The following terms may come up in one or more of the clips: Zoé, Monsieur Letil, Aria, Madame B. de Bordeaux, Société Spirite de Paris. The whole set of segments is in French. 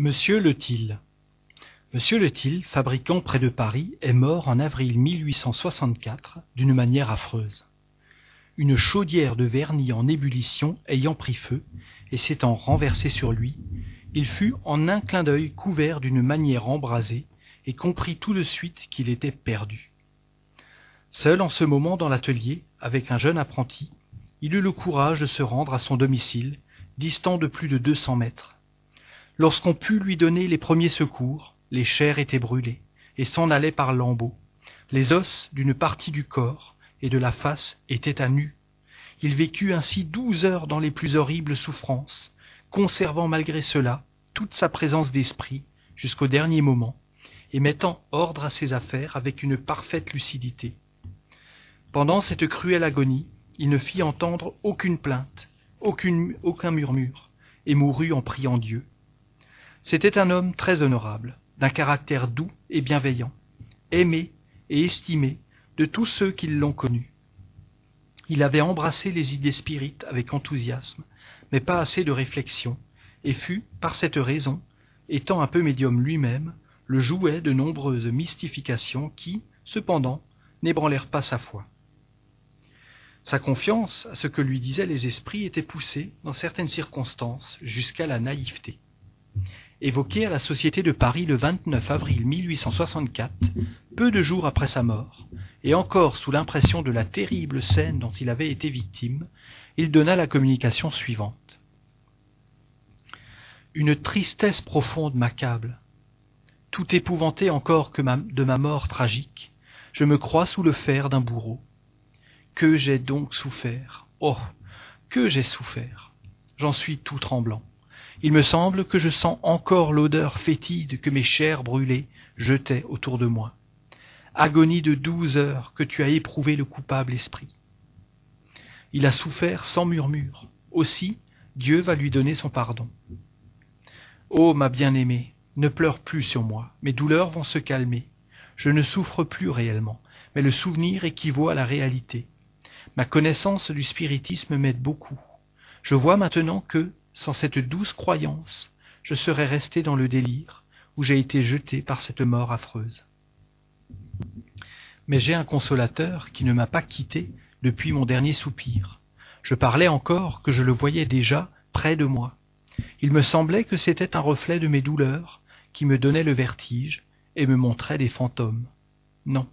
Monsieur Letil. Monsieur Letil, fabricant près de Paris, est mort en avril 1864 d'une manière affreuse. Une chaudière de vernis en ébullition ayant pris feu et s'étant renversée sur lui, il fut en un clin d'œil couvert d'une manière embrasée et comprit tout de suite qu'il était perdu. Seul en ce moment dans l'atelier, avec un jeune apprenti, il eut le courage de se rendre à son domicile, distant de plus de 200 mètres. Lorsqu'on put lui donner les premiers secours, les chairs étaient brûlées et s'en allaient par lambeaux. Les os d'une partie du corps et de la face étaient à nu. Il vécut ainsi 12 heures dans les plus horribles souffrances, conservant malgré cela toute sa présence d'esprit jusqu'au dernier moment et mettant ordre à ses affaires avec une parfaite lucidité. Pendant cette cruelle agonie, il ne fit entendre aucune plainte, aucun murmure, et mourut en priant Dieu. C'était un homme très honorable, d'un caractère doux et bienveillant, aimé et estimé de tous ceux qui l'ont connu. Il avait embrassé les idées spirites avec enthousiasme, mais pas assez de réflexion, et fut, par cette raison, étant un peu médium lui-même, le jouet de nombreuses mystifications qui, cependant, n'ébranlèrent pas sa foi. Sa confiance à ce que lui disaient les esprits était poussée, dans certaines circonstances, jusqu'à la naïveté. Évoqué à la Société de Paris le 29 avril 1864, peu de jours après sa mort, et encore sous l'impression de la terrible scène dont il avait été victime, il donna la communication suivante. « Une tristesse profonde m'accable. Tout épouvanté encore que de ma mort tragique, je me crois sous le fer d'un bourreau. Que j'ai donc souffert, oh, que j'ai souffert. J'en suis tout tremblant. Il me semble que je sens encore l'odeur fétide que mes chairs brûlées jetaient autour de moi. Agonie de 12 heures que tu as éprouvé le coupable esprit. Il a souffert sans murmure. Aussi, Dieu va lui donner son pardon. Ô ma bien-aimée, ne pleure plus sur moi. Mes douleurs vont se calmer. Je ne souffre plus réellement, mais le souvenir équivaut à la réalité. Ma connaissance du spiritisme m'aide beaucoup. Je vois maintenant que, sans cette douce croyance, je serais resté dans le délire où j'ai été jeté par cette mort affreuse. Mais j'ai un consolateur qui ne m'a pas quitté depuis mon dernier soupir. Je parlais encore que je le voyais déjà près de moi. Il me semblait que c'était un reflet de mes douleurs qui me donnait le vertige et me montrait des fantômes. Non,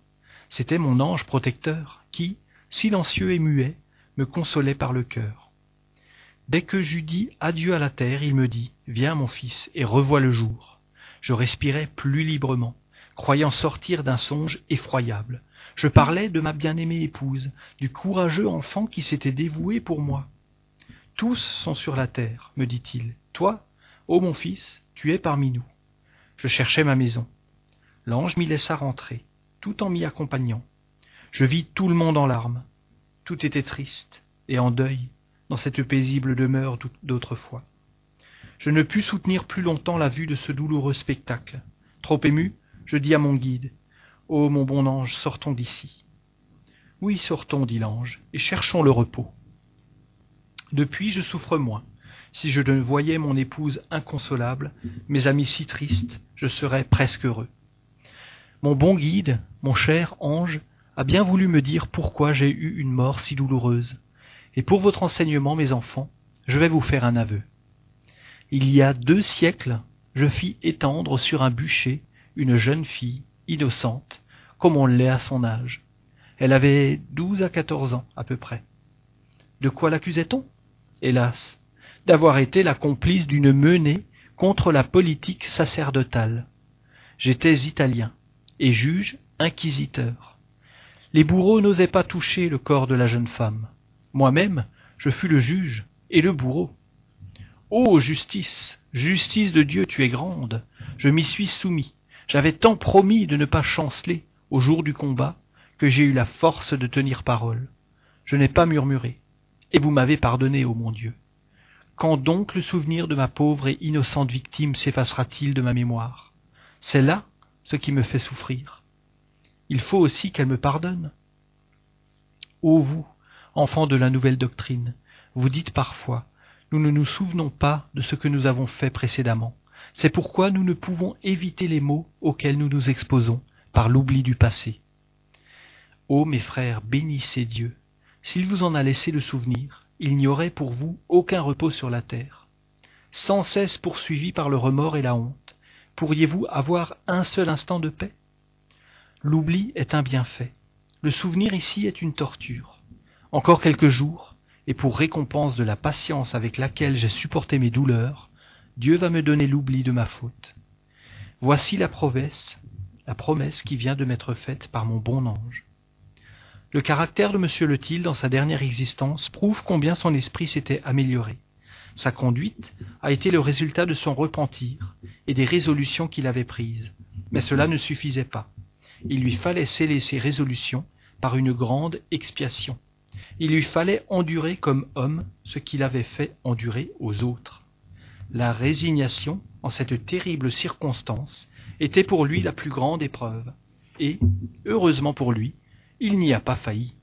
c'était mon ange protecteur qui, silencieux et muet, me consolait par le cœur. Dès que j'eus dit adieu à la terre, il me dit « Viens, mon fils, et revois le jour ». Je respirais plus librement, croyant sortir d'un songe effroyable. Je parlais de ma bien-aimée épouse, du courageux enfant qui s'était dévoué pour moi. « Tous sont sur la terre, » me dit-il. « Toi, ô mon fils, tu es parmi nous. » Je cherchais ma maison. L'ange m'y laissa rentrer, tout en m'y accompagnant. Je vis tout le monde en larmes. Tout était triste et en deuil dans cette paisible demeure d'autrefois. Je ne pus soutenir plus longtemps la vue de ce douloureux spectacle. Trop ému, je dis à mon guide, « Ô mon bon ange, sortons d'ici. » « Oui, sortons, dit l'ange, et cherchons le repos. » Depuis, je souffre moins. Si je ne voyais mon épouse inconsolable, mes amis si tristes, je serais presque heureux. Mon bon guide, mon cher ange, a bien voulu me dire pourquoi j'ai eu une mort si douloureuse. Et pour votre enseignement, mes enfants, je vais vous faire un aveu. Il y a 2 siècles, je fis étendre sur un bûcher une jeune fille, innocente, comme on l'est à son âge. Elle avait 12 à 14 ans, à peu près. De quoi l'accusait-on? Hélas, d'avoir été la complice d'une menée contre la politique sacerdotale. J'étais italien, et juge inquisiteur. Les bourreaux n'osaient pas toucher le corps de la jeune femme. Moi-même, je fus le juge et le bourreau. Ô justice, justice de Dieu, tu es grande, je m'y suis soumis. J'avais tant promis de ne pas chanceler au jour du combat que j'ai eu la force de tenir parole. Je n'ai pas murmuré, et vous m'avez pardonné, ô mon Dieu. Quand donc le souvenir de ma pauvre et innocente victime s'effacera-t-il de ma mémoire? C'est là ce qui me fait souffrir. Il faut aussi qu'elle me pardonne. Ô vous, enfants de la nouvelle doctrine, vous dites parfois, nous ne nous souvenons pas de ce que nous avons fait précédemment, C'est pourquoi nous ne pouvons éviter les maux auxquels nous nous exposons par l'oubli du passé. Ô mes frères, bénissez Dieu. S'il vous en a laissé le souvenir, il n'y aurait pour vous aucun repos sur la terre. Sans cesse poursuivis par le remords et la honte, pourriez-vous avoir un seul instant de paix ? L'oubli est un bienfait. Le souvenir ici est une torture. Encore quelques jours, et pour récompense de la patience avec laquelle j'ai supporté mes douleurs, Dieu va me donner l'oubli de ma faute. Voici la promesse qui vient de m'être faite par mon bon ange. Le caractère de Monsieur Letil dans sa dernière existence prouve combien son esprit s'était amélioré. Sa conduite a été le résultat de son repentir et des résolutions qu'il avait prises. Mais cela ne suffisait pas. Il lui fallait sceller ses résolutions par une grande expiation. Il lui fallait endurer comme homme ce qu'il avait fait endurer aux autres. La résignation, en cette terrible circonstance, était pour lui la plus grande épreuve. Et, heureusement pour lui, il n'y a pas failli.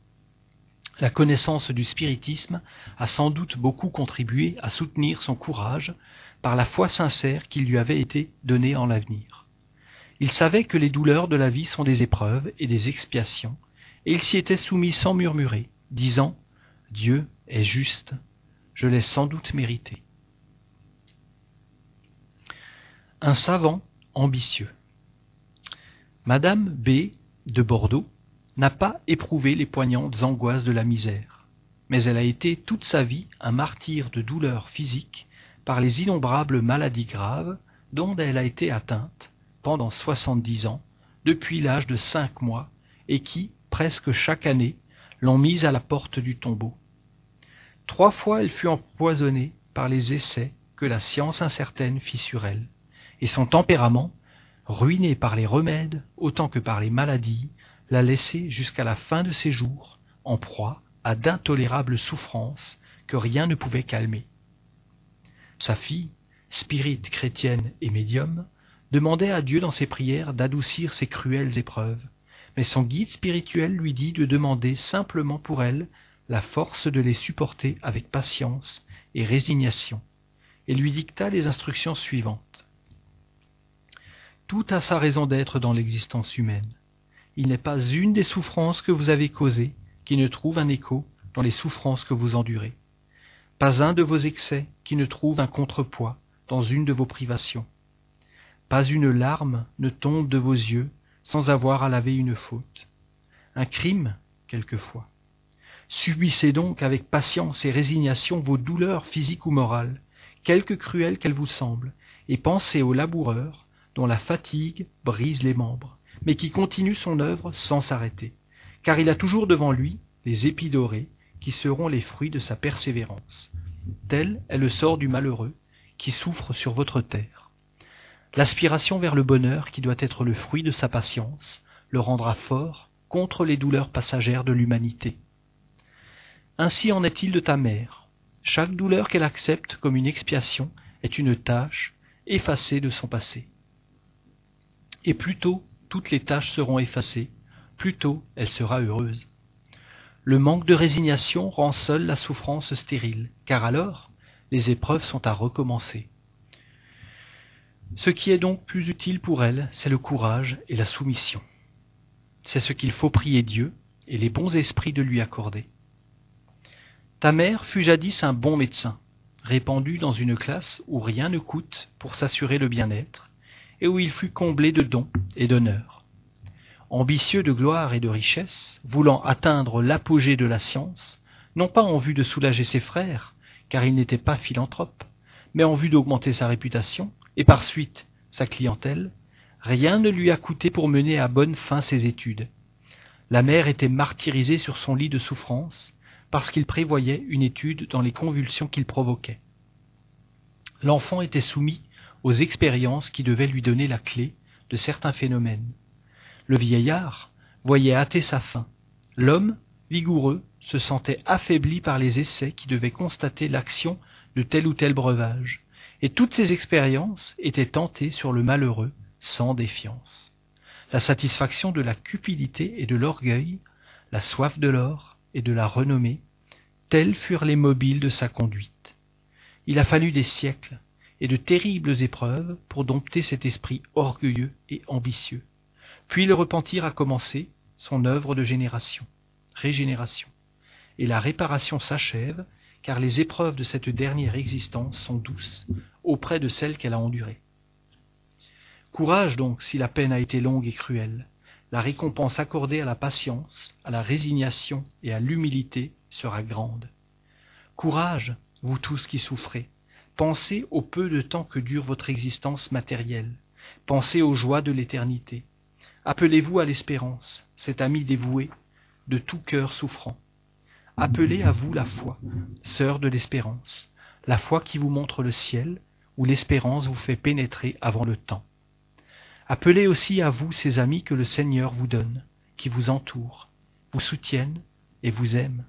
La connaissance du spiritisme a sans doute beaucoup contribué à soutenir son courage par la foi sincère qui lui avait été donnée en l'avenir. Il savait que les douleurs de la vie sont des épreuves et des expiations, et il s'y était soumis sans murmurer, disant « Dieu est juste, je l'ai sans doute mérité ». Un savant ambitieux. Madame B. de Bordeaux n'a pas éprouvé les poignantes angoisses de la misère, mais elle a été toute sa vie un martyr de douleurs physiques par les innombrables maladies graves dont elle a été atteinte pendant 70 ans, depuis l'âge de 5 mois, et qui, presque chaque année, l'ont mise à la porte du tombeau. 3 fois elle fut empoisonnée par les essais que la science incertaine fit sur elle, et son tempérament, ruiné par les remèdes autant que par les maladies, l'a laissée jusqu'à la fin de ses jours en proie à d'intolérables souffrances que rien ne pouvait calmer. Sa fille, spirite chrétienne et médium, demandait à Dieu dans ses prières d'adoucir ces cruelles épreuves, mais son guide spirituel lui dit de demander simplement pour elle la force de les supporter avec patience et résignation, et lui dicta les instructions suivantes. Tout a sa raison d'être dans l'existence humaine. Il n'est pas une des souffrances que vous avez causées qui ne trouve un écho dans les souffrances que vous endurez. Pas un de vos excès qui ne trouve un contrepoids dans une de vos privations. Pas une larme ne tombe de vos yeux sans avoir à laver une faute. Un crime, quelquefois. Subissez donc avec patience et résignation vos douleurs physiques ou morales, quelque cruelles qu'elles vous semblent, et pensez aux laboureurs dont la fatigue brise les membres, mais qui continue son œuvre sans s'arrêter, car il a toujours devant lui les épis dorés qui seront les fruits de sa persévérance. Tel est le sort du malheureux qui souffre sur votre terre. L'aspiration vers le bonheur qui doit être le fruit de sa patience le rendra fort contre les douleurs passagères de l'humanité. Ainsi en est-il de ta mère. Chaque douleur qu'elle accepte comme une expiation est une tâche effacée de son passé. Et plus tôt toutes les tâches seront effacées, plus tôt elle sera heureuse. Le manque de résignation rend seule la souffrance stérile, car alors, les épreuves sont à recommencer. Ce qui est donc plus utile pour elle, c'est le courage et la soumission. C'est ce qu'il faut prier Dieu et les bons esprits de lui accorder. Ta mère fut jadis un bon médecin, répandu dans une classe où rien ne coûte pour s'assurer le bien-être, et où il fut comblé de dons et d'honneurs. Ambitieux de gloire et de richesse, voulant atteindre l'apogée de la science, non pas en vue de soulager ses frères, car il n'était pas philanthrope, mais en vue d'augmenter sa réputation, et par suite sa clientèle, rien ne lui a coûté pour mener à bonne fin ses études. La mère était martyrisée sur son lit de souffrance, parce qu'il prévoyait une étude dans les convulsions qu'il provoquait. L'enfant était soumis aux expériences qui devaient lui donner la clé de certains phénomènes. Le vieillard voyait hâter sa fin. L'homme, vigoureux, se sentait affaibli par les essais qui devaient constater l'action de tel ou tel breuvage, et toutes ces expériences étaient tentées sur le malheureux sans défiance. La satisfaction de la cupidité et de l'orgueil, la soif de l'or et de la renommée, tels furent les mobiles de sa conduite. Il a fallu des siècles, et de terribles épreuves pour dompter cet esprit orgueilleux et ambitieux. Puis le repentir a commencé son œuvre de régénération, et la réparation s'achève, car les épreuves de cette dernière existence sont douces auprès de celles qu'elle a endurées. Courage donc si la peine a été longue et cruelle. La récompense accordée à la patience, à la résignation et à l'humilité sera grande. Courage, vous tous qui souffrez. Pensez au peu de temps que dure votre existence matérielle. Pensez aux joies de l'éternité. Appelez-vous à l'espérance, cet ami dévoué, de tout cœur souffrant. Appelez à vous la foi, sœur de l'espérance, la foi qui vous montre le ciel, où l'espérance vous fait pénétrer avant le temps. Appelez aussi à vous ces amis que le Seigneur vous donne, qui vous entourent, vous soutiennent et vous aiment,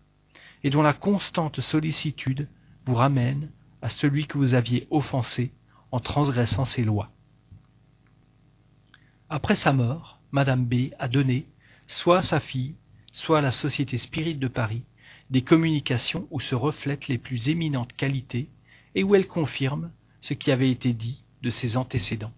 et dont la constante sollicitude vous ramène à celui que vous aviez offensé en transgressant ses lois. Après sa mort, Madame B. a donné, soit à sa fille, soit à la Société Spirite de Paris, des communications où se reflètent les plus éminentes qualités et où elle confirme ce qui avait été dit de ses antécédents.